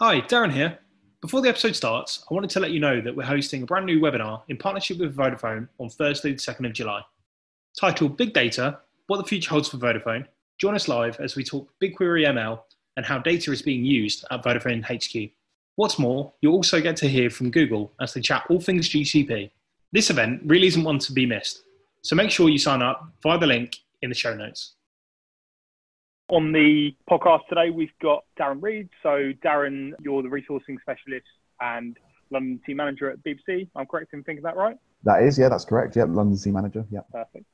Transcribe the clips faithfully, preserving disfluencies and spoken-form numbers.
Hi, Darren here. Before the episode starts, I wanted to let you know that we're hosting a brand new webinar in partnership with Vodafone on Thursday, the second of July. Titled Big Data, What the Future Holds for Vodafone, join us live as we talk BigQuery M L and how data is being used at Vodafone H Q. What's more, you'll also get to hear from Google as they chat all things G C P. This event really isn't one to be missed, so make sure you sign up via the link in the show notes. On the podcast today, we've got Darren Reed. So Darren, you're the resourcing specialist and London team manager at B B C. I'm correct in thinking that, right? That is, yeah, that's correct. Yeah, London team manager. Yeah. Perfect.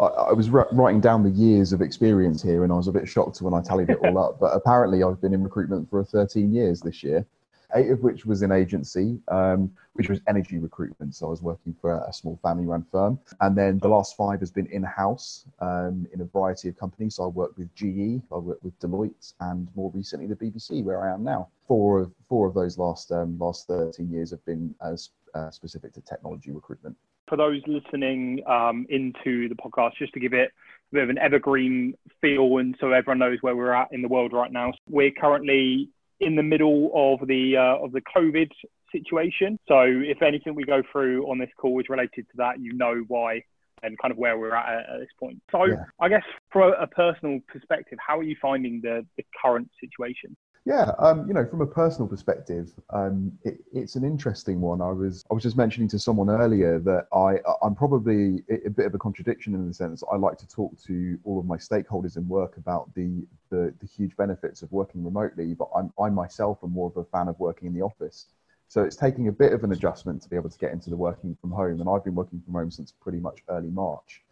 I, I was re- writing down the years of experience here, and I was a bit shocked when I tallied it all up. But apparently, I've been in recruitment for thirteen years this year, eight of which was in agency, um, which was energy recruitment. So I was working for a small family-run firm, and then the last five has been in-house um, in a variety of companies. So I worked with G E, I worked with Deloitte, and more recently the B B C, where I am now. Four of four of those last um, last thirteen years have been as uh, specific to technology recruitment. For those listening um, into the podcast, just to give it a bit of an evergreen feel, and so everyone knows where we're at in the world right now. We're currently in the middle of the uh, of the COVID situation. So if anything we go through on this call is related to that, you know why and kind of where we're at at, at this point. So yeah. I guess from a personal perspective, how are you finding the, the current situation? Yeah, um, you know, from a personal perspective, um, it, it's an interesting one. I was I was just mentioning to someone earlier that I, I'm probably a bit of a contradiction in the sense I like to talk to all of my stakeholders in work about the, the, the huge benefits of working remotely, but I'm, I myself am more of a fan of working in the office. So it's taking a bit of an adjustment to be able to get into the working from home, and I've been working from home since pretty much early March.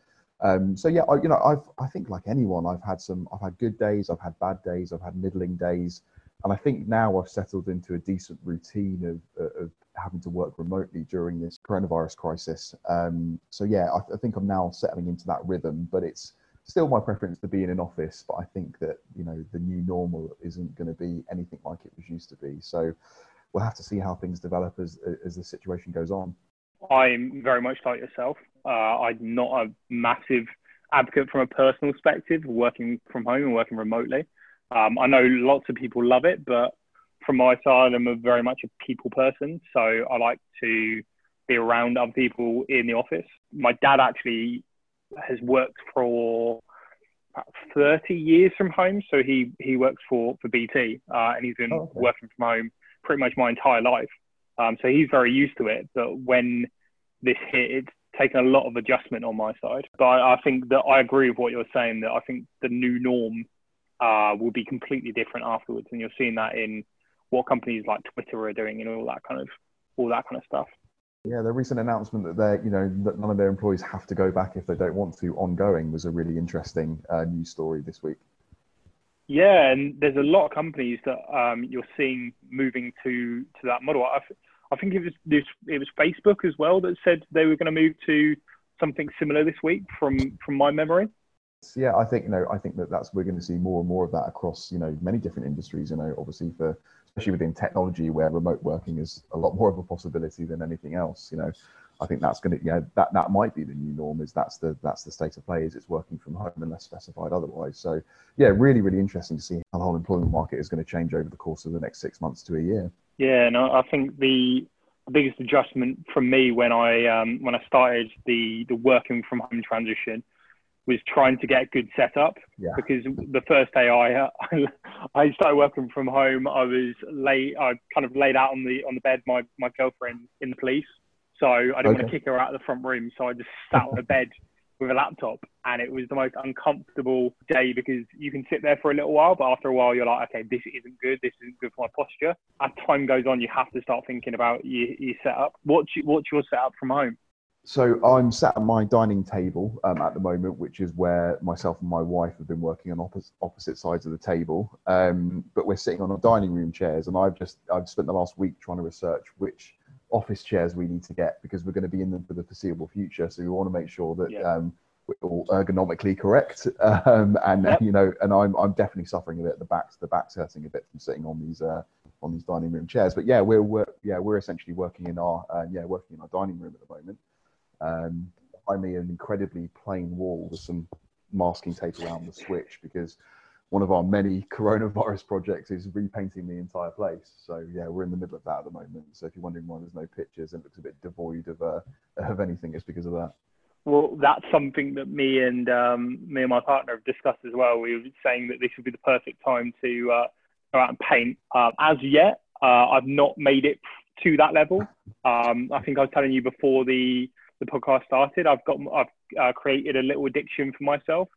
Um, so yeah, I, you know, I've I think like anyone, I've had some, I've had good days, I've had bad days, I've had middling days. And I think now I've settled into a decent routine of, of having to work remotely during this coronavirus crisis. Um, so yeah, I, I think I'm now settling into that rhythm, but it's still my preference to be in an office. But I think that, you know, the new normal isn't going to be anything like it was used to be. So we'll have to see how things develop as, as the situation goes on. I'm very much like yourself. Uh, I'm not a massive advocate from a personal perspective, working from home and working remotely. Um, I know lots of people love it, but from my side, I'm a very much a people person. So I like to be around other people in the office. My dad actually has worked for about thirty years from home. So he, he works for, for B T uh, and he's been oh, okay. working from home pretty much my entire life. Um, so he's very used to it. But when this hit, it's taken a lot of adjustment on my side. But I, I think that I agree with what you're saying, that I think the new norm Uh, will be completely different afterwards, and you're seeing that in what companies like Twitter are doing and all that kind of all that kind of stuff. Yeah, the recent announcement that they, you know, that none of their employees have to go back if they don't want to, ongoing, was a really interesting uh, news story this week. Yeah, and there's a lot of companies that um, you're seeing moving to to that model. I, th- I think it was this, it was Facebook as well that said they were going to move to something similar this week, from from my memory. Yeah, I think you know. I think that that's we're going to see more and more of that across you know many different industries. You know, obviously for especially within technology, where remote working is a lot more of a possibility than anything else. You know, I think that's going to you know that, that might be the new norm. Is that's the that's the state of play. Is it's working from home unless specified otherwise. So yeah, really really interesting to see how the whole employment market is going to change over the course of the next six months to a year. Yeah, and no, I think the biggest adjustment from me when I um, when I started the the working from home transition was trying to get a good setup yeah. because the first day I, I I started working from home, I was late. I kind of laid out on the on the bed. My my girlfriend in the police, so I didn't okay. want to kick her out of the front room. So I just sat on the bed with a laptop, and it was the most uncomfortable day because you can sit there for a little while, but after a while you're like, okay, this isn't good. This isn't good for my posture. As time goes on, you have to start thinking about your, your setup. What's your, what's your setup from home? So I'm sat at my dining table um, at the moment, which is where myself and my wife have been working on oppos- opposite sides of the table. Um, but we're sitting on our dining room chairs, and I've just I've spent the last week trying to research which office chairs we need to get because we're going to be in them for the foreseeable future. So we want to make sure that yeah. um, we're all ergonomically correct. Um, and yep. you know, and I'm I'm definitely suffering a bit. The back's the back's hurting a bit from sitting on these uh, on these dining room chairs. But yeah, we're, we're yeah we're essentially working in our uh, yeah working in our dining room at the moment. Um, I mean, an incredibly plain wall with some masking tape around the switch because one of our many coronavirus projects is repainting the entire place. So yeah, we're in the middle of that at the moment. So if you're wondering why there's no pictures and it looks a bit devoid of uh, of anything, it's because of that. Well, that's something that me and um, me and my partner have discussed as well. We were saying that this would be the perfect time to uh, go out and paint. Uh, as yet, uh, I've not made it to that level. Um, I think I was telling you before the the podcast started, I've got I've uh, created a little addiction for myself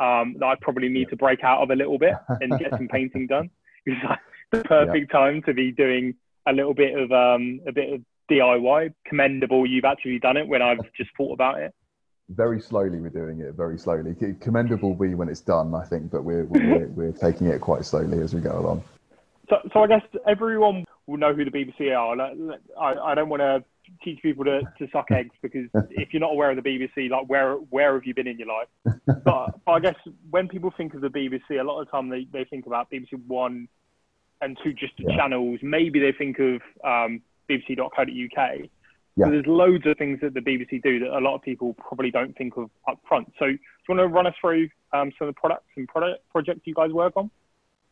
um, that I probably need yeah. to break out of a little bit and get some painting done. It's like the perfect yeah. time to be doing a little bit of um, a bit of D I Y. Commendable, you've actually done it when I've just thought about it. Very slowly, we're doing it very slowly. Commendable will be when it's done, I think, but we're we're, we're taking it quite slowly as we go along. So, so I guess everyone will know who the B B C are. Like, I, I don't want to teach people to, to suck eggs, because if you're not aware of the B B C, like where where have you been in your life? But I guess when people think of the B B C, a lot of the time they, they think about B B C One and Two, just the yeah. channels. Maybe they think of um, B B C dot co dot U K. Yeah. So there's loads of things that the B B C do that a lot of people probably don't think of up front. So do you want to run us through um, some of the products and product projects you guys work on?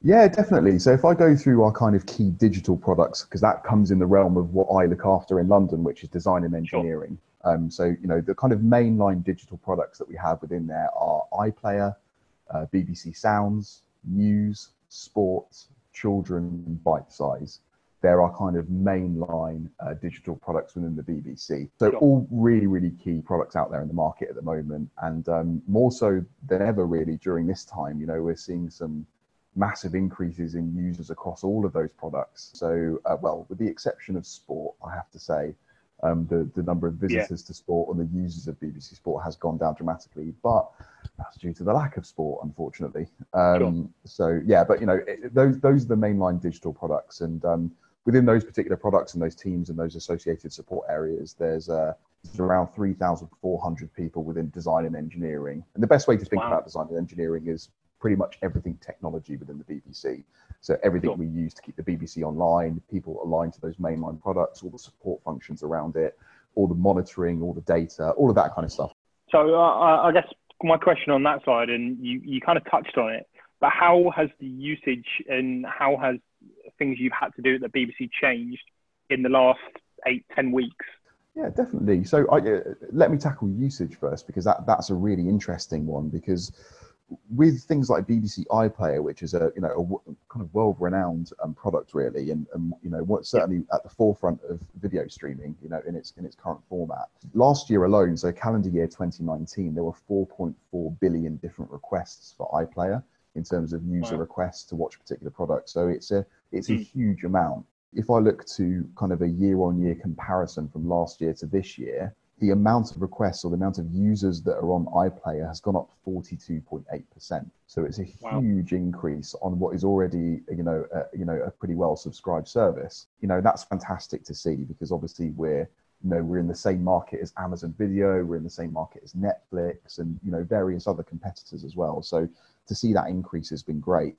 Yeah, definitely. So if I go through our kind of key digital products, because that comes in the realm of what I look after in London, which is design and engineering. Sure. Um, so, you know, the kind of mainline digital products that we have within there are iPlayer, uh, B B C Sounds, News, Sports, Children, and Bitesize. There are kind of mainline uh, digital products within the B B C. So all really, really key products out there in the market at the moment. And um, more so than ever, really, during this time, you know, we're seeing some massive increases in users across all of those products. So, uh, well, with the exception of sport, I have to say, um, the, the number of visitors yeah. to sport and the users of B B C Sport has gone down dramatically. But that's due to the lack of sport, unfortunately. Um, sure. So, yeah, but, you know, it, those those are the mainline digital products. And um, within those particular products and those teams and those associated support areas, there's, uh, there's around three thousand four hundred people within design and engineering. And the best way to think wow. about design and engineering is pretty much everything technology within the B B C. So everything sure. we use to keep the B B C online, people aligned to those mainline products, all the support functions around it, all the monitoring, all the data, all of that kind of stuff. So uh, I guess my question on that side, and you, you kind of touched on it, but how has the usage and how has things you've had to do at the B B C changed in the last eight, ten weeks? Yeah, definitely. So I, uh, let me tackle usage first, because that, that's a really interesting one, because with things like B B C iPlayer, which is a you know a w- kind of world-renowned um, product, really, and, and you know what's certainly at the forefront of video streaming, you know, in its in its current format. Last year alone, so calendar year twenty nineteen, there were four point four billion different requests for iPlayer in terms of user wow. requests to watch particular products. So it's a it's mm. a huge amount. If I look to kind of a year-on-year comparison from last year to this year, the amount of requests or the amount of users that are on iPlayer has gone up forty-two point eight percent. So it's a wow. huge increase on what is already, you know, uh, you know, a pretty well subscribed service. You know, that's fantastic to see, because obviously we're, you know, we're in the same market as Amazon Video, we're in the same market as Netflix, and you know, various other competitors as well. So to see that increase has been great.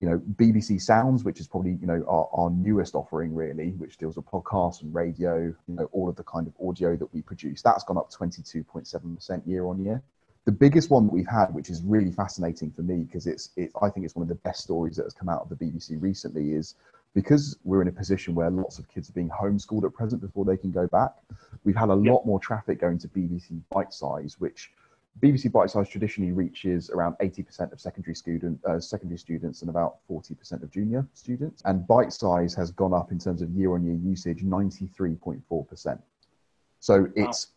You know, B B C Sounds, which is probably, you know, our, our newest offering, really, which deals with podcasts and radio, you know, all of the kind of audio that we produce, that's gone up twenty-two point seven percent year on year. The biggest one that we've had, which is really fascinating for me, because it's, it, I think it's one of the best stories that has come out of the B B C recently, is because we're in a position where lots of kids are being homeschooled at present before they can go back, we've had a yep. lot more traffic going to B B C Bitesize, which B B C Bitesize traditionally reaches around eighty percent of secondary student, uh, secondary students and about forty percent of junior students. And Bitesize has gone up in terms of year-on-year usage ninety-three point four percent. So it's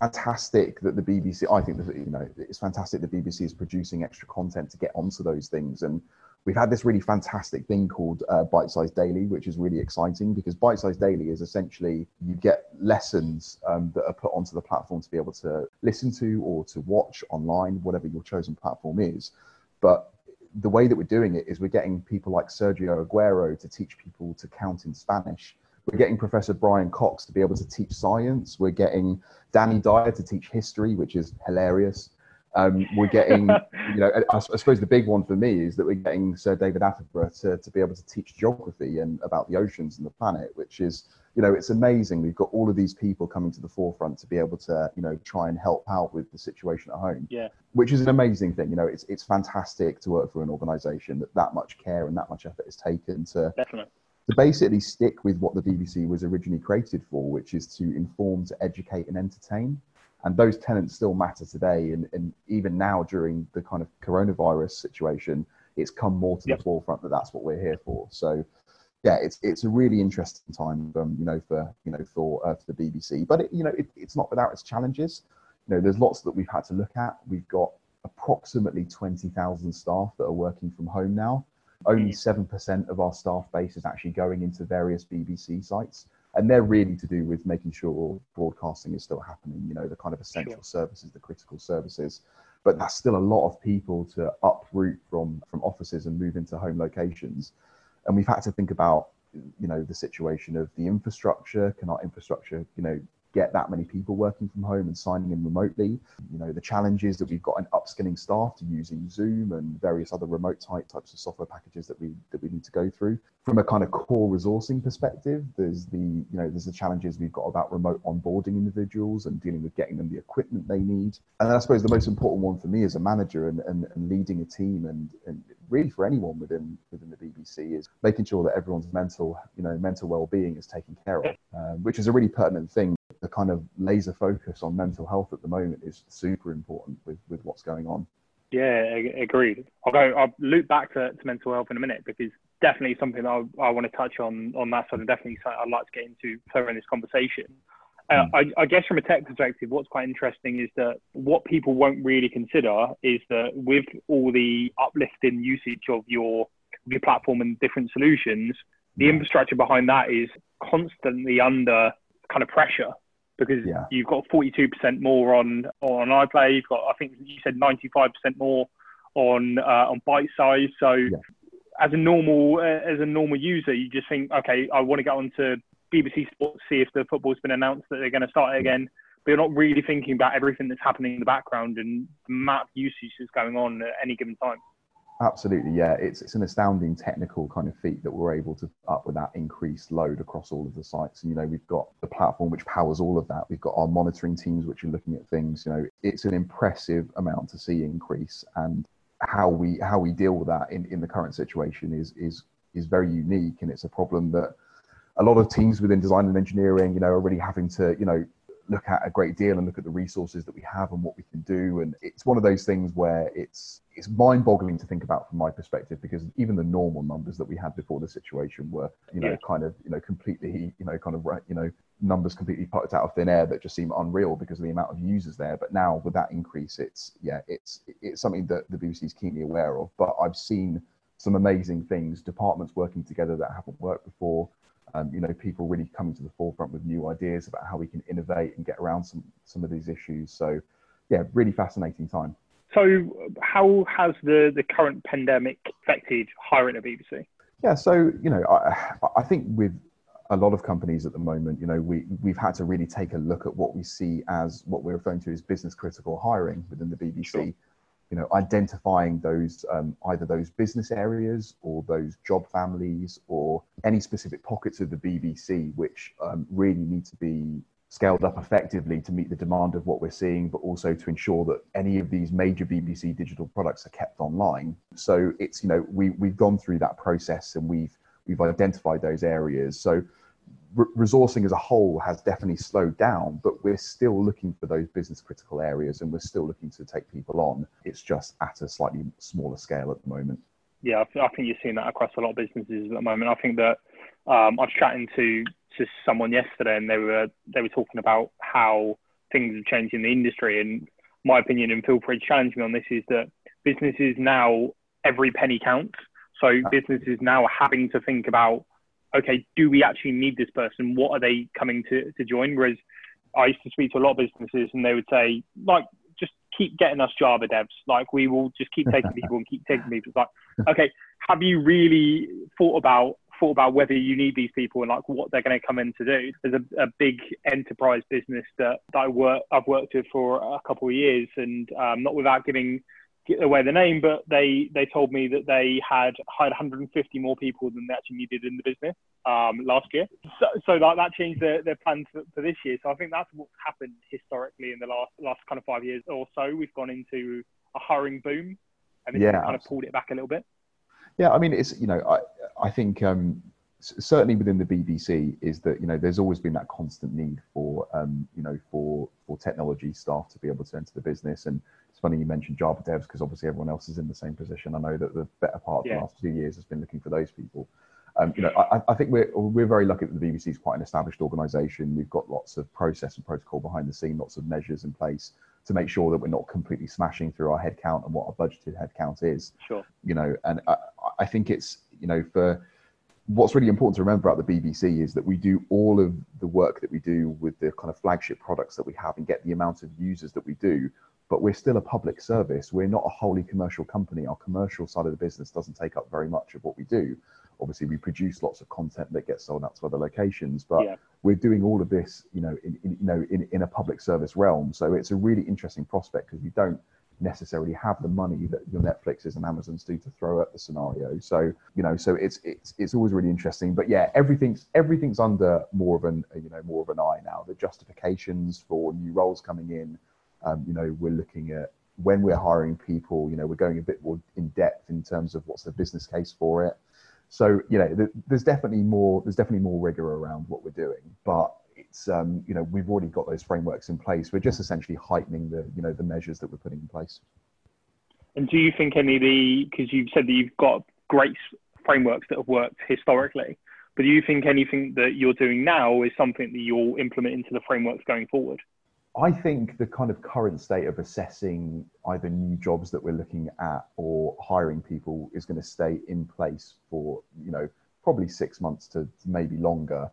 wow. fantastic that the B B C, I think, that, you know, it's fantastic that B B C is producing extra content to get onto those things. And we've had this really fantastic thing called uh, Bitesize Daily, which is really exciting, because Bitesize Daily is essentially you get lessons um, that are put onto the platform to be able to listen to or to watch online, whatever your chosen platform is. But the way that we're doing it is we're getting people like Sergio Aguero to teach people to count in Spanish. We're getting Professor Brian Cox to be able to teach science. We're getting Danny Dyer to teach history, which is hilarious. Um, we're getting, you know, I, I suppose the big one for me is that we're getting Sir David Attenborough to, to be able to teach geography and about the oceans and the planet, which is, you know, it's amazing. We've got all of these people coming to the forefront to be able to, you know, try and help out with the situation at home, yeah. which is an amazing thing. You know, it's it's fantastic to work for an organisation that that much care and that much effort is taken to, Definitely. to basically stick with what the B B C was originally created for, which is to inform, to educate and entertain. And those tenets still matter today. And, and even now during the kind of coronavirus situation, it's come more to yep. the forefront that that's what we're here for. So, yeah, it's it's a really interesting time, um, you know, for you know for, uh, for the B B C. But, it, you know, it, it's not without its challenges. You know, there's lots that we've had to look at. We've got approximately twenty thousand staff that are working from home now. Only seven percent of our staff base is actually going into various B B C sites. And they're really to do with making sure broadcasting is still happening, you know, the kind of essential sure. services, the critical services. But that's still a lot of people to uproot from, from offices and move into home locations. And we've had to think about, you know, the situation of the infrastructure. Can our infrastructure, you know, get that many people working from home and signing in remotely? You know, the challenges that we've got in upskilling staff to using Zoom and various other remote type types of software packages that we that we need to go through. From a kind of core resourcing perspective, there's the, you know, there's the challenges we've got about remote onboarding individuals and dealing with getting them the equipment they need. And I suppose the most important one for me as a manager and, and, and leading a team and, and really for anyone within within the B B C is making sure that everyone's mental, you know, mental well-being is taken care of, um, which is a really pertinent thing. The kind of laser focus on mental health at the moment is super important with, with what's going on. Yeah, agreed. I'll go. I'll loop back to, to mental health in a minute because definitely something I I want to touch on on that side, and definitely something I'd like to get into further in this conversation. Uh, I, I guess from a tech perspective, what's quite interesting is that what people won't really consider is that with all the uplifting usage of your your platform and different solutions, the infrastructure behind that is constantly under kind of pressure. Because yeah. you've got forty-two percent more on on iPlayer, you've got I think you said ninety-five percent more on uh, on Bitesize. So yeah. as a normal as a normal user, you just think, okay, I want to go on to B B C Sports, see if the football's been announced that they're going to start it yeah. again. But you're not really thinking about everything that's happening in the background and the amount of usage that's going on at any given time. Absolutely, yeah. It's it's an astounding technical kind of feat that we're able to put up with that increased load across all of the sites. And, you know, we've got the platform which powers all of that. We've got our monitoring teams which are looking at things. You know, it's an impressive amount to see increase, and how we how we deal with that in, in the current situation is is is very unique, and it's a problem that a lot of teams within design and engineering, you know, are really having to, you know, look at a great deal and look at the resources that we have and what we can do. And it's one of those things where it's it's mind-boggling to think about from my perspective, because even the normal numbers that we had before the situation were, you know, yeah. kind of, you know, completely, you know, kind of, you know, numbers completely plucked out of thin air that just seem unreal because of the amount of users there. But now with that increase, it's, yeah, it's it's something that the B B C is keenly aware of. But I've seen some amazing things, departments working together that haven't worked before. Um, you know, people really coming to the forefront with new ideas about how we can innovate and get around some, some of these issues. So, yeah, really fascinating time. So how has the, the current pandemic affected hiring at B B C? Yeah, so, you know, I, I think with a lot of companies at the moment, you know, we, we've had to really take a look at what we see as what we're referring to as business critical hiring within the B B C. Sure. You know, identifying those um, either those business areas or those job families or any specific pockets of the B B C which um, really need to be scaled up effectively to meet the demand of what we're seeing, but also to ensure that any of these major B B C digital products are kept online. So it's, you know, we we've gone through that process and we've we've identified those areas. So resourcing as a whole has definitely slowed down, but we're still looking for those business critical areas and we're still looking to take people on. It's just at a slightly smaller scale at the moment. Yeah, I think you're seeing that across a lot of businesses at the moment. I think that um, I was chatting to, to someone yesterday and they were they were talking about how things have changed in the industry. And my opinion, and feel free to challenge me on this, is that businesses now, every penny counts. So businesses now are having to think about, okay, do we actually need this person? What are they coming to, to join? Whereas I used to speak to a lot of businesses and they would say, like, just keep getting us Java devs. Like, we will just keep taking people and keep taking people. It's like, okay, have you really thought about thought about whether you need these people and like what they're going to come in to do. There's a, a big enterprise business that, that I work, I've worked with for a couple of years, and um, not without giving away the name, but they, they told me that they had hired one hundred fifty more people than they actually needed in the business um, last year. So, so that, that changed their, their plans for, for this year. So I think that's what's happened historically in the last, last kind of five years or so. We've gone into a hiring boom, and it's yeah, kind absolutely. of pulled it back a little bit. Yeah, I mean, it's, you know, I, I think um, certainly within the B B C is that, you know, there's always been that constant need for, um, you know, for for technology staff to be able to enter the business. And it's funny you mentioned Java devs, because obviously everyone else is in the same position. I know that the better part of yeah. the last two years has been looking for those people. Um, you know, I, I think we're, we're very lucky that the B B C is quite an established organisation. We've got lots of process and protocol behind the scene, lots of measures in place to make sure that we're not completely smashing through our headcount and what our budgeted headcount is. Sure. You know, and I, I think it's, you know, for what's really important to remember about the B B C is that we do all of the work that we do with the kind of flagship products that we have and get the amount of users that we do, but we're still a public service. We're not a wholly commercial company. Our commercial side of the business doesn't take up very much of what we do. Obviously, we produce lots of content that gets sold out to other locations, but yeah. we're doing all of this, you know, in, in you know in, in a public service realm. So it's a really interesting prospect, because you don't necessarily have the money that your Netflixes and Amazons do to throw at the scenario. So you know, so it's it's it's always really interesting. But yeah, everything's everything's under more of an you know more of an eye now. The justifications for new roles coming in, um, you know, we're looking at when we're hiring people. You know, we're going a bit more in depth in terms of what's the business case for it. So, you know, there's definitely more, there's definitely more rigor around what we're doing, but it's, um, you know, we've already got those frameworks in place. We're just essentially heightening the, you know, the measures that we're putting in place. And do you think any of the, because you've said that you've got great frameworks that have worked historically, but do you think anything that you're doing now is something that you'll implement into the frameworks going forward? I think the kind of current state of assessing either new jobs that we're looking at or hiring people is going to stay in place for, you know, probably six months to maybe longer.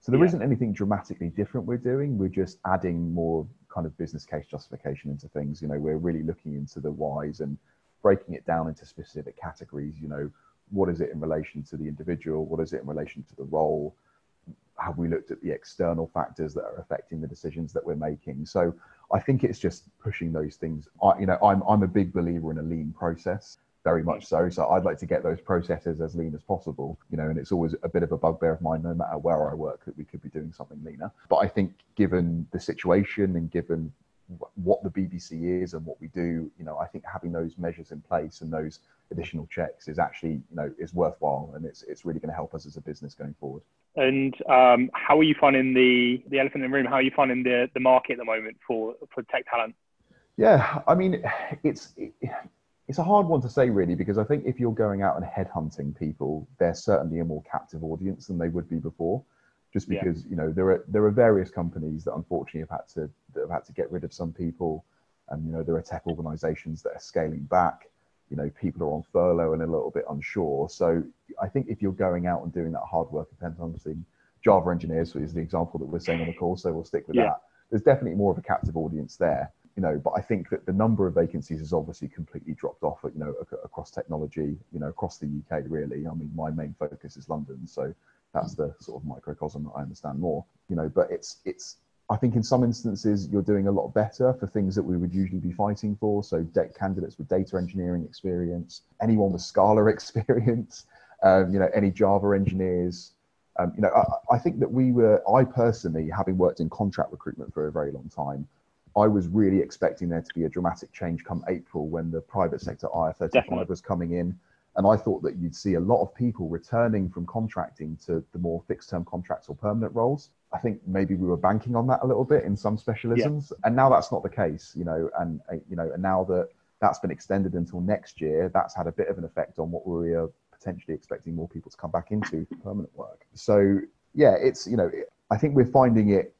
So there yeah. isn't anything dramatically different we're doing. We're just adding more kind of business case justification into things. You know, we're really looking into the whys and breaking it down into specific categories. You know, what is it in relation to the individual? What is it in relation to the role? Have we looked at the external factors that are affecting the decisions that we're making? So I think it's just pushing those things. I, you know, I'm I'm a big believer in a lean process, very much so. So I'd like to get those processes as lean as possible, you know, and it's always a bit of a bugbear of mine, no matter where I work, that we could be doing something leaner. But I think given the situation and given what the B B C is and what we do, you know, I think having those measures in place and those additional checks is actually, you know, is worthwhile, and it's it's really going to help us as a business going forward. And um, how are you finding the the elephant in the room? How are you finding the the market at the moment for for tech talent? Yeah, I mean, it's it, it's a hard one to say really, because I think if you're going out and headhunting people, they're certainly a more captive audience than they would be before. Just because yeah. you know there are there are various companies that unfortunately have had to that have had to get rid of some people, and you know there are tech organisations that are scaling back. You know, people are on furlough and a little bit unsure. So I think if you're going out and doing that hard work, and Java engineers is the example that we're saying on the call, so we'll stick with yeah. that. There's definitely more of a captive audience there. You know, but I think that the number of vacancies has obviously completely dropped off. You know, across technology, you know, across the U K really. I mean, my main focus is London, so. That's the sort of microcosm that I understand more, you know, but it's, it's, I think in some instances you're doing a lot better for things that we would usually be fighting for. So candidates with data engineering experience, anyone with Scala experience, um, you know, any Java engineers, um, you know, I, I think that we were, I personally, having worked in contract recruitment for a very long time, I was really expecting there to be a dramatic change come April when the private sector I R thirty-five Definitely. was coming in. And I thought that you'd see a lot of people returning from contracting to the more fixed-term contracts or permanent roles. I think maybe we were banking on that a little bit in some specialisms, yeah. and now that's not the case, you know. And you know, and now that that's been extended until next year, that's had a bit of an effect on what we are potentially expecting more people to come back into for permanent work. So yeah, it's you know, it, I think we're finding it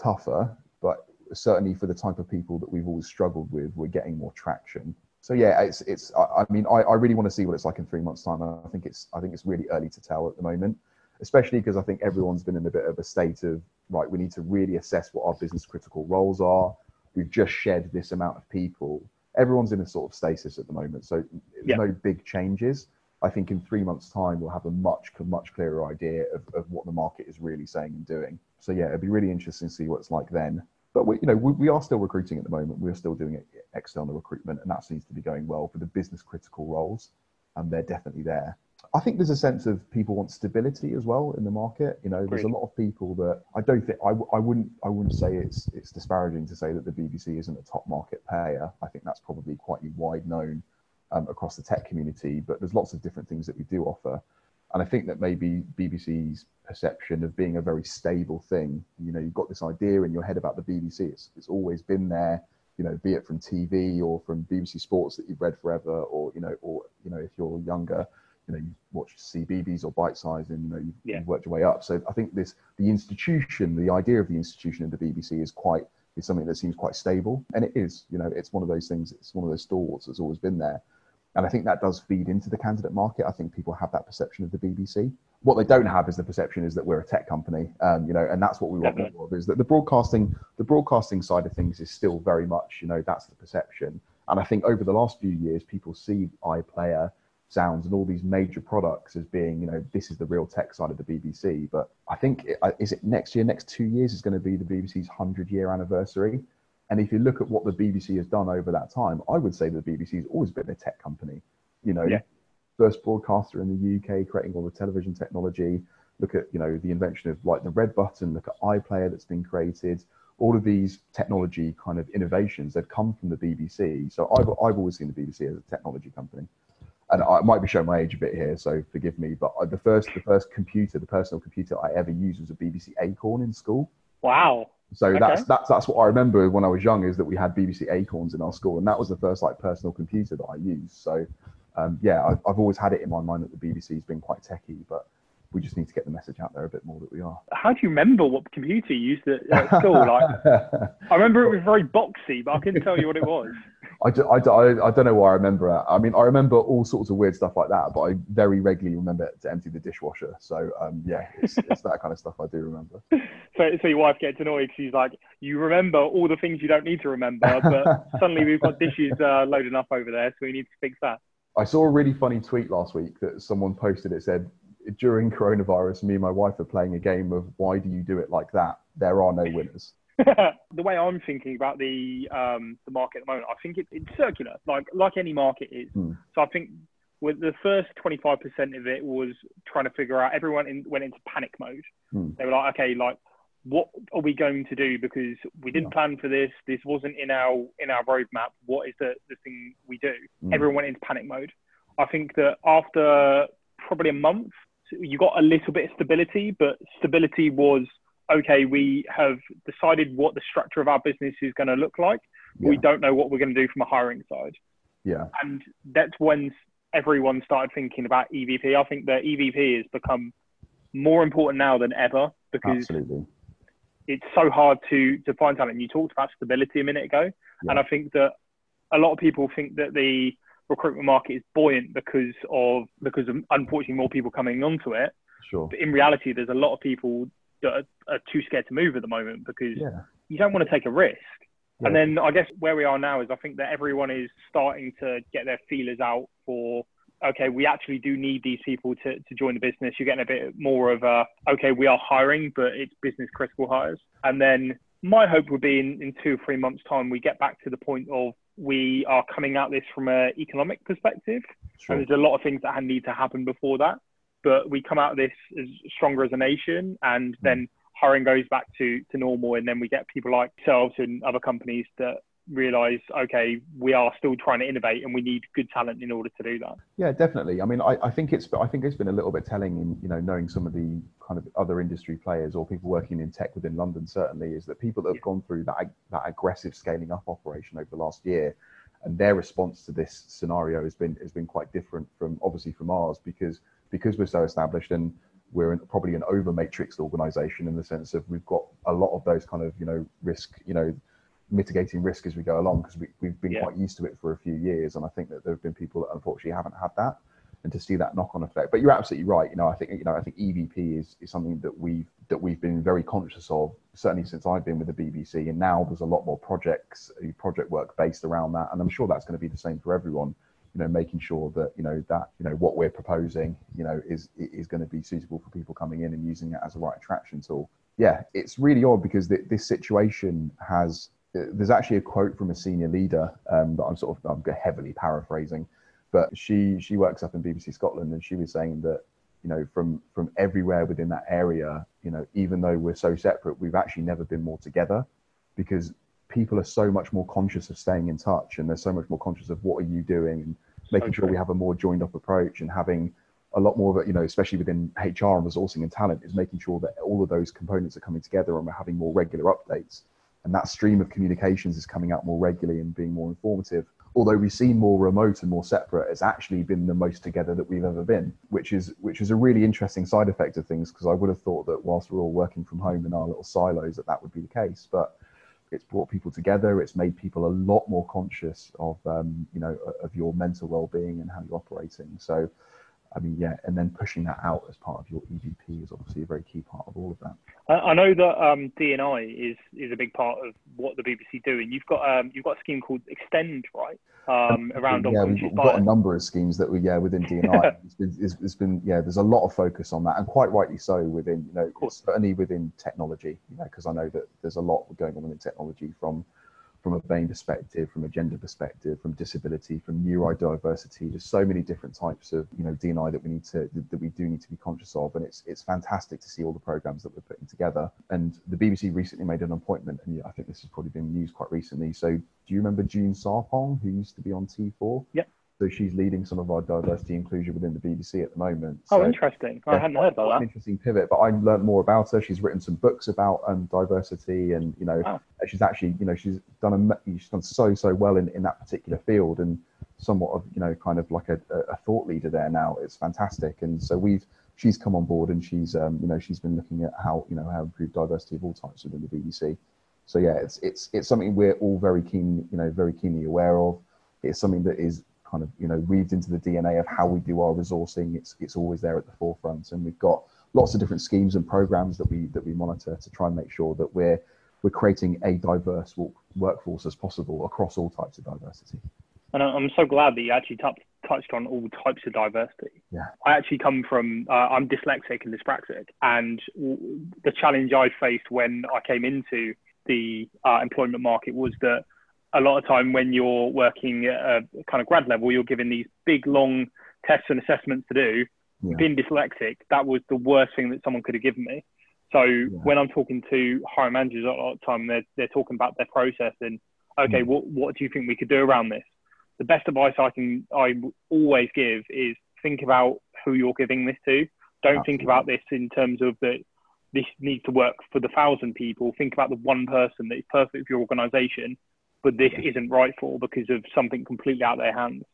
tougher, but certainly for the type of people that we've always struggled with, we're getting more traction. So yeah, it's it's. I mean, I, I really want to see what it's like in three months' time. I think it's I think it's really early to tell at the moment, especially because I think everyone's been in a bit of a state of right. We need to really assess what our business critical roles are. We've just shed this amount of people. Everyone's in a sort of stasis at the moment, so yeah. no big changes. I think in three months' time, we'll have a much, much clearer idea of, of what the market is really saying and doing. So yeah, it'd be really interesting to see what it's like then. But we, you know, we, we are still recruiting at the moment. We're still doing external recruitment, and that seems to be going well for the business critical roles, and they're definitely there. I think there's a sense of people want stability as well in the market. You know, there's a lot of people that I don't think, I, I wouldn't I wouldn't say it's it's disparaging to say that the B B C isn't a top market payer. I think that's probably quite wide known um, across the tech community, but there's lots of different things that we do offer. And I think that maybe B B C's perception of being a very stable thing, you know, you've got this idea in your head about the B B C, it's, it's always been there, you know, be it from T V or from B B C Sports that you've read forever, or, you know, or, you know, if you're younger, you know, you've watched CBeebies or Bitesize, and, you know, you've, yeah. you've worked your way up. So I think this, the institution, the idea of the institution of the B B C is quite, is something that seems quite stable. And it is, you know, it's one of those things, it's one of those stalwarts that's always been there. And I think that does feed into the candidate market. I think people have that perception of the B B C. What they don't have is the perception is that we're a tech company, um, you know, and that's what we want more of, is that the broadcasting, the broadcasting side of things is still very much, you know, that's the perception. And I think over the last few years, people see iPlayer, Sounds, and all these major products as being, you know, this is the real tech side of the B B C. But I think, it, is it next year, next two years is going to be the B B C's hundred year anniversary. And if you look at what the B B C has done over that time, I would say that the B B C has always been a tech company. You know, yeah. first broadcaster in the U K, creating all the television technology. Look at, you know, the invention of like the red button, look at iPlayer that's been created. All of these technology kind of innovations that come from the B B C. So I've, I've always seen the B B C as a technology company. And I might be showing my age a bit here, so forgive me, but the first, the first computer, the personal computer I ever used was a B B C Acorn in school. Wow. So okay. that's, that's, that's what I remember when I was young, is that we had B B C Acorns in our school. And that was the first like personal computer that I used. So um, yeah, I've, I've always had it in my mind that the B B C has been quite techy, but we just need to get the message out there a bit more that we are. How do you remember what computer you used at, at school? Like, I remember it was very boxy, but I couldn't tell you what it was. I, do, I, do, I don't know why I remember it. I mean, I remember all sorts of weird stuff like that, but I very regularly remember to empty the dishwasher. So, um, yeah, it's, it's that kind of stuff I do remember. So, so your wife gets annoyed because she's like, you remember all the things you don't need to remember, but suddenly we've got dishes uh, loading up over there, so we need to fix that. I saw a really funny tweet last week that someone posted. It said, during coronavirus, me and my wife are playing a game of why do you do it like that? There are no winners. The way I'm thinking about the um, the market at the moment, I think it, it's circular, like like any market is. Mm. So I think with the first twenty-five percent of it was trying to figure out, everyone in, went into panic mode. Mm. They were like, okay, like, what are we going to do? Because we didn't yeah. plan for this. This wasn't in our in our roadmap. What is the, the thing we do? Mm. Everyone went into panic mode. I think that after probably a month, you got a little bit of stability, but stability was, okay, we have decided what the structure of our business is going to look like. Yeah. We don't know what we're going to do from a hiring side. Yeah. And that's when everyone started thinking about E V P. I think that E V P has become more important now than ever, because Absolutely. It's so hard to, to find talent. You talked about stability a minute ago. Yeah. And I think that a lot of people think that the recruitment market is buoyant because of, because of unfortunately more people coming onto it. Sure. But in reality, there's a lot of people that are, are too scared to move at the moment, because yeah. you don't want to take a risk. Yeah. And then I guess where we are now is, I think that everyone is starting to get their feelers out for, okay, we actually do need these people to, to join the business. You're getting a bit more of a, okay, we are hiring, but it's business critical hires. And then my hope would be in, in two or three months time, we get back to the point of, we are coming at this from an economic perspective. Sure. And there's a lot of things that need to happen before that. But we come out of this as stronger as a nation, and then hiring goes back to, to normal. And then we get people like ourselves and other companies that realise, okay, we are still trying to innovate, and we need good talent in order to do that. Yeah, definitely. I mean, I, I think it's I think it's been a little bit telling in, you know, knowing some of the kind of other industry players or people working in tech within London, certainly, is that people that have yeah. gone through that that aggressive scaling up operation over the last year, and their response to this scenario has been has been quite different from obviously from ours, because because we're so established, and we're in, probably an over matrixed organization, in the sense of we've got a lot of those kind of, you know, risk, you know, mitigating risk as we go along, because we, we've been yeah. quite used to it for a few years. And I think that there have been people that unfortunately haven't had that, and to see that knock on effect. But you're absolutely right. You know, I think, you know, I think E V P is, is something that we've, that we've been very conscious of, certainly since I've been with the B B C, and now there's a lot more projects, project work based around that. And I'm sure that's going to be the same for everyone. you know, making sure that, you know, that, you know, what we're proposing, you know, is, is going to be suitable for people coming in and using it as a right attraction tool. Yeah, it's really odd because th this situation has, there's actually a quote from a senior leader um, that I'm sort of, I'm heavily paraphrasing, but she, she works up in B B C Scotland, and she was saying that, you know, from, from everywhere within that area, you know, even though we're so separate, we've actually never been more together, because people are so much more conscious of staying in touch, and they're so much more conscious of what are you doing, and making okay. sure we have a more joined up approach, and having a lot more of it, you know, especially within H R and resourcing and talent, is making sure that all of those components are coming together, and we're having more regular updates. And that stream of communications is coming out more regularly and being more informative. Although we seem more remote and more separate, it's actually been the most together that we've ever been, which is which is a really interesting side effect of things, because I would have thought that whilst we're all working from home in our little silos, that that would be the case. But it's brought people together. It's made people a lot more conscious of, um, you know, of your mental well-being and how you're operating. So, I mean, yeah, and then pushing that out as part of your E V P is obviously a very key part of all of that. I, I know that um, D and I is is a big part of what the B B C do, and you've got um, you've got a scheme called Extend, right? Um, around yeah, we've got, got a number of schemes that we yeah within D and I. it's, been, it's, it's been yeah, there's a lot of focus on that, and quite rightly so within you know certainly within technology, you know, because I know that there's a lot going on in technology from. from a vein perspective, from a gender perspective, from disability, from neurodiversity. There's so many different types of, you know, D and I that we need to, that we do need to be conscious of. And it's, it's fantastic to see all the programs that we're putting together. And the B B C recently made an appointment, and I think this has probably been news quite recently. So do you remember June Sarpong, who used to be on T four? Yep. So she's leading some of our diversity inclusion within the B B C at the moment. So, oh, interesting. I yeah, hadn't heard about that. An interesting pivot, but I learned more about her. She's written some books about um, diversity, and, you know, wow. she's actually, you know, she's done, a, she's done so, so well in, in that particular field, and somewhat of, you know, kind of like a, a thought leader there now. It's fantastic. And so we've, she's come on board, and she's, um, you know, she's been looking at how, you know, how to improve diversity of all types within the B B C. So yeah, it's, it's, it's something we're all very keen, you know, very keenly aware of. It's something that is, kind of, you know, weaved into the D N A of how we do our resourcing. It's it's always there at the forefront, and we've got lots of different schemes and programs that we that we monitor to try and make sure that we're we're creating a diverse work, workforce as possible across all types of diversity. And I'm so glad that you actually touched on all types of diversity. Yeah. I actually come from, uh, I'm dyslexic and dyspraxic, and the challenge I faced when I came into the uh, employment market was that a lot of time when you're working at a kind of grad level, you're given these big, long tests and assessments to do. Yeah. Being dyslexic, that was the worst thing that someone could have given me. So yeah. when I'm talking to hiring managers a lot of the time, they're, they're talking about their process and, okay, mm. what, what do you think we could do around this? The best advice I can I always give is think about who you're giving this to. Don't Absolutely. Think about this in terms of that this needs to work for the thousand people. Think about the one person that is perfect for your organization, but this isn't right for because of something completely out of their hands.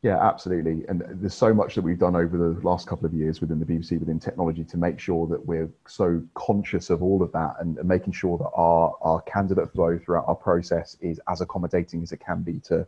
Yeah, absolutely. And there's so much that we've done over the last couple of years within the B B C, within technology, to make sure that we're so conscious of all of that, and, and making sure that our, our candidate flow throughout our process is as accommodating as it can be to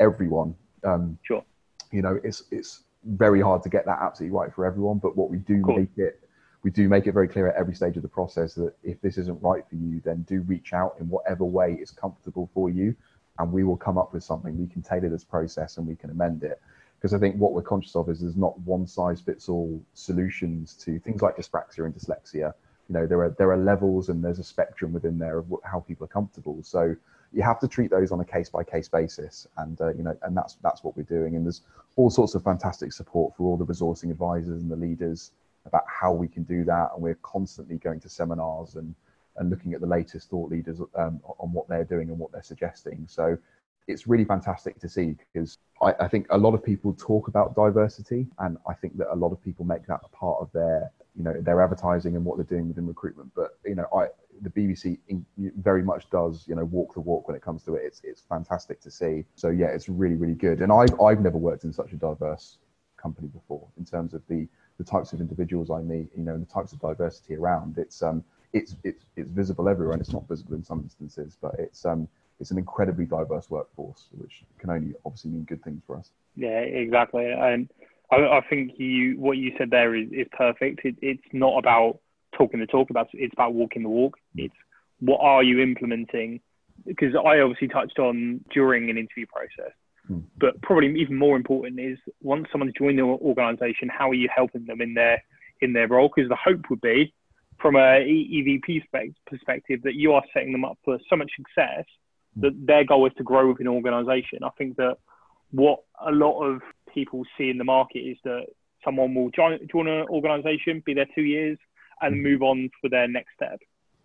everyone. Um, sure. You know, it's, it's very hard to get that absolutely right for everyone, but what we do cool. make it, we do make it very clear at every stage of the process that if this isn't right for you, then do reach out in whatever way is comfortable for you, and we will come up with something. We can tailor this process and we can amend it. Because I think what we're conscious of is there's not one size fits all solutions to things like dyspraxia and dyslexia. You know, there are, there are levels and there's a spectrum within there of how people are comfortable. So you have to treat those on a case by case basis. And, uh, you know, and that's, that's what we're doing. And there's all sorts of fantastic support for all the resourcing advisors and the leaders about how we can do that, and we're constantly going to seminars and and looking at the latest thought leaders um, on what they're doing and what they're suggesting. So it's really fantastic to see, because I, I think a lot of people talk about diversity, and I think that a lot of people make that a part of their you know their advertising and what they're doing within recruitment. But you know, I the B B C in, very much does you know walk the walk when it comes to it. It's it's fantastic to see. So yeah, it's really really good. And I've I've never worked in such a diverse company before in terms of the. the types of individuals I meet, you know, and the types of diversity around. It's um, it's it's it's visible everywhere, and it's not visible in some instances, but it's um, it's an incredibly diverse workforce, which can only obviously mean good things for us. Yeah, exactly. And um, I, I think you what you said there is, is perfect. It, it's not about talking the talk, about it's about walking the walk. Mm. It's what are you implementing? Because I obviously touched on during an interview process. But probably even more important is, once someone's joined the organisation, how are you helping them in their in their role? Because the hope would be, from a E V P perspective, that you are setting them up for so much success that their goal is to grow within an organisation. I think that what a lot of people see in the market is that someone will join, join an organisation, be there two years, and move on for their next step.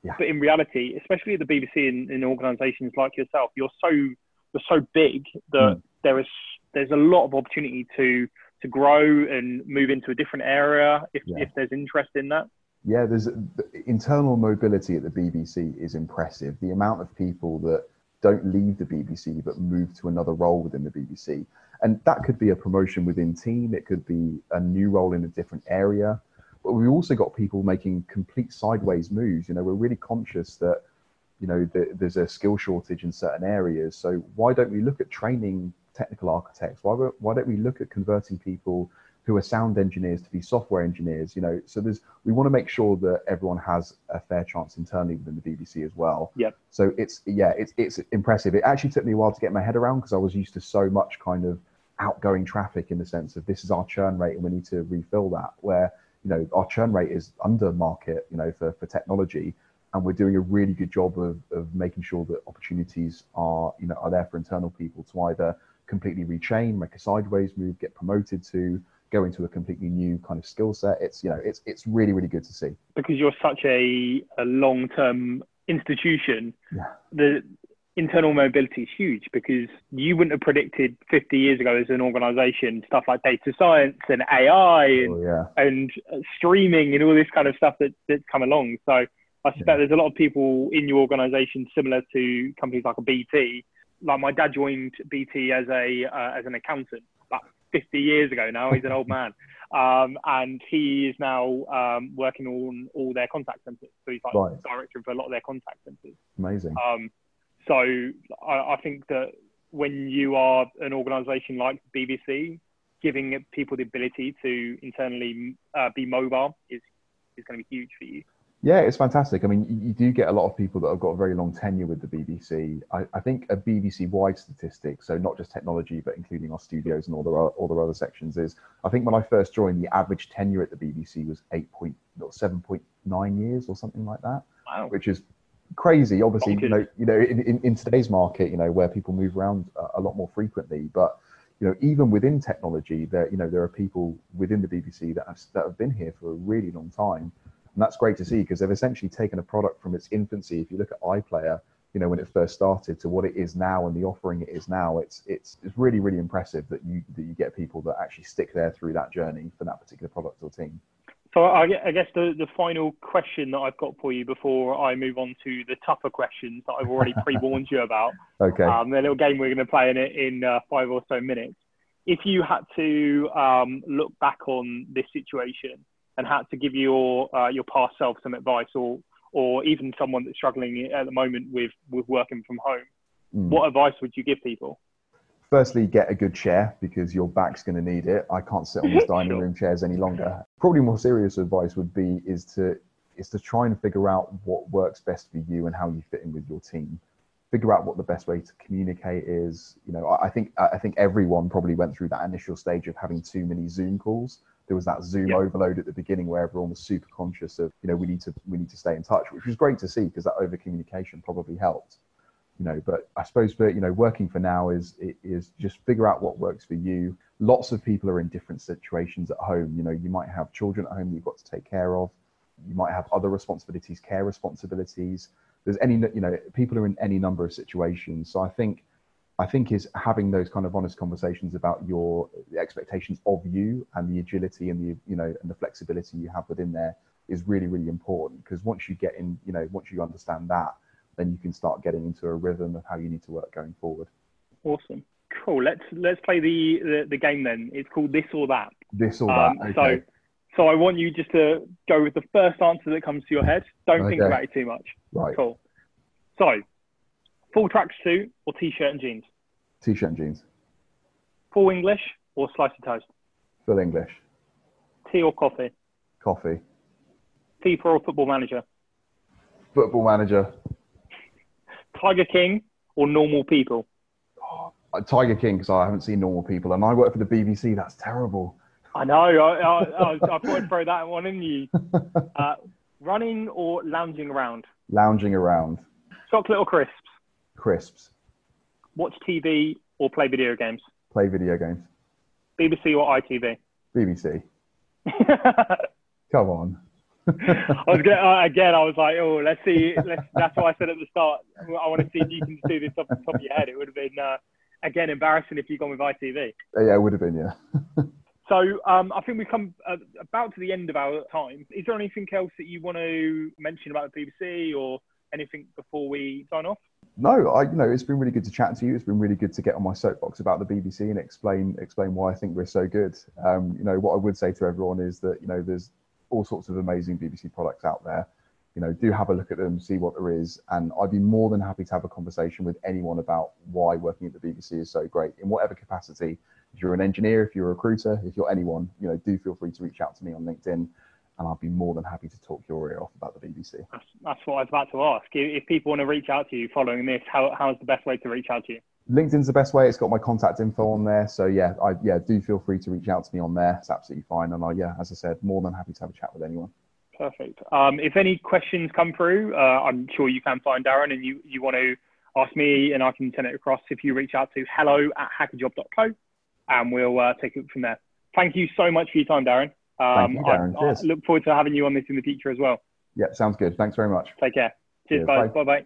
Yeah. But in reality, especially at the B B C and in organisations like yourself, you're so you're so big that mm. there is there's a lot of opportunity to to grow and move into a different area if, yeah. if there's interest in that. Yeah, there's the internal mobility at the B B C is impressive. The amount of people that don't leave the B B C but move to another role within the B B C, and that could be a promotion within team. It could be a new role in a different area. But we've also got people making complete sideways moves. You know, we're really conscious that, you know, the, there's a skill shortage in certain areas. So why don't we look at training technical architects? Why why don't we look at converting people who are sound engineers to be software engineers? You know, so there's we want to make sure that everyone has a fair chance internally within the B B C as well. Yeah. So it's yeah, it's it's impressive. It actually took me a while to get my head around, because I was used to so much kind of outgoing traffic in the sense of this is our churn rate and we need to refill that, where, you know, our churn rate is under market, you know, for, for technology. And we're doing a really good job of, of making sure that opportunities are, you know, are there for internal people to either completely retrain, make a sideways move, get promoted to, go into a completely new kind of skill set. It's, you know, it's it's really, really good to see. Because you're such a, a long-term institution, yeah. the internal mobility is huge, because you wouldn't have predicted fifty years ago as an organization stuff like data science and A I and, oh, yeah. and streaming and all this kind of stuff that, that's come along. So I suspect yeah. there's a lot of people in your organisation similar to companies like a B T. Like my dad joined B T as a uh, as an accountant about fifty years ago now. He's an old man, um, and he is now um, working on all their contact centres. So he's like right. director for a lot of their contact centres. Amazing. Um, so I, I think that when you are an organisation like B B C, giving people the ability to internally uh, be mobile is is going to be huge for you. Yeah, it's fantastic. I mean, you do get a lot of people that have got a very long tenure with the B B C. I, I think a B B C-wide statistic, so not just technology, but including our studios and all their, all their other sections, is I think when I first joined, the average tenure at the B B C was eight point seven point nine years or something like that, wow. which is crazy. Obviously, you know, you know, in, in, in today's market, you know, where people move around a, a lot more frequently, but you know, even within technology, there, you know, there are people within the B B C that have, that have been here for a really long time. And that's great to see, because they've essentially taken a product from its infancy. If you look at iPlayer, you know, when it first started to what it is now and the offering it is now, it's it's it's really, really impressive that you that you get people that actually stick there through that journey for that particular product or team. So I, I guess the, the final question that I've got for you before I move on to the tougher questions that I've already pre-warned you about. Okay. Um, the little game we're going to play in in uh, five or so minutes. If you had to um, look back on this situation and had to give your uh, your past self some advice, or or even someone that's struggling at the moment with, with working from home, mm. what advice would you give people? Firstly, get a good chair, because your back's going to need it. I can't sit on these dining sure. room chairs any longer. Probably more serious advice would be is to is to try and figure out what works best for you and how you fit in with your team. Figure out what the best way to communicate is. You know, I think I think everyone probably went through that initial stage of having too many Zoom calls. There was that Zoom yeah. overload at the beginning, where everyone was super conscious of, you know, we need to we need to stay in touch, which was great to see, because that over communication probably helped. You know, but I suppose for, you know, working for now is is just figure out what works for you. Lots of people are in different situations at home. You know, you might have children at home you've got to take care of. You might have other responsibilities, care responsibilities. There's any, you know, people are in any number of situations. So I think, I think is having those kind of honest conversations about your the expectations of you and the agility and the, you know, and the flexibility you have within there is really, really important. Because once you get in, you know, once you understand that, then you can start getting into a rhythm of how you need to work going forward. Awesome. Cool. Let's, let's play the, the, the game then. It's called This or That. This or um, That. Okay. So, so I want you just to go with the first answer that comes to your head. Don't okay. think about it too much. Right. Cool. So, full tracksuit or t-shirt and jeans? T-shirt and jeans. Full English or sliced toast? Full English. Tea or coffee? Coffee. FIFA or Football Manager? Football Manager. Tiger King or Normal People? Oh, Tiger King, because I haven't seen normal people, and I work for the B B C. That's terrible. I know. I, I, I, I thought I'd throw that one in you. Uh, running or lounging around? Lounging around. Chocolate or crisps? Crisps. Watch T V or play video games? Play video games. B B C or I T V? B B C. Come on. I was gonna, uh, again, I was like, oh, let's see. Let's, that's what I said at the start. I want to see if you can do this off the top of your head. It would have been, uh, again, embarrassing if you'd gone with I T V. Yeah, it would have been, yeah. So um, I think we've come uh, about to the end of our time. Is there anything else that you want to mention about the B B C or anything before we sign off? No, I, you know, it's been really good to chat to you. It's been really good to get on my soapbox about the B B C and explain explain why I think we're so good. Um, you know, what I would say to everyone is that, you know, there's all sorts of amazing B B C products out there. You know, do have a look at them, see what there is. And I'd be more than happy to have a conversation with anyone about why working at the B B C is so great in whatever capacity. If you're an engineer, if you're a recruiter, if you're anyone, you know, do feel free to reach out to me on LinkedIn, and I'll be more than happy to talk your ear off about the B B C. That's, that's what I was about to ask. If people want to reach out to you following this, how how's the best way to reach out to you? LinkedIn's the best way. It's got my contact info on there. So yeah, I, yeah, do feel free to reach out to me on there. It's absolutely fine. And I, yeah, as I said, more than happy to have a chat with anyone. Perfect. Um, if any questions come through, uh, I'm sure you can find Darren, and you, you want to ask me, and I can send it across if you reach out to hello at hacker job dot co, and we'll uh, take it from there. Thank you so much for your time, Darren. Um, Thank you, Darren. I, I look forward to having you on this in the future as well. Yeah, sounds good. Thanks very much. Take care. Cheers, Cheers. Bye. Bye-bye.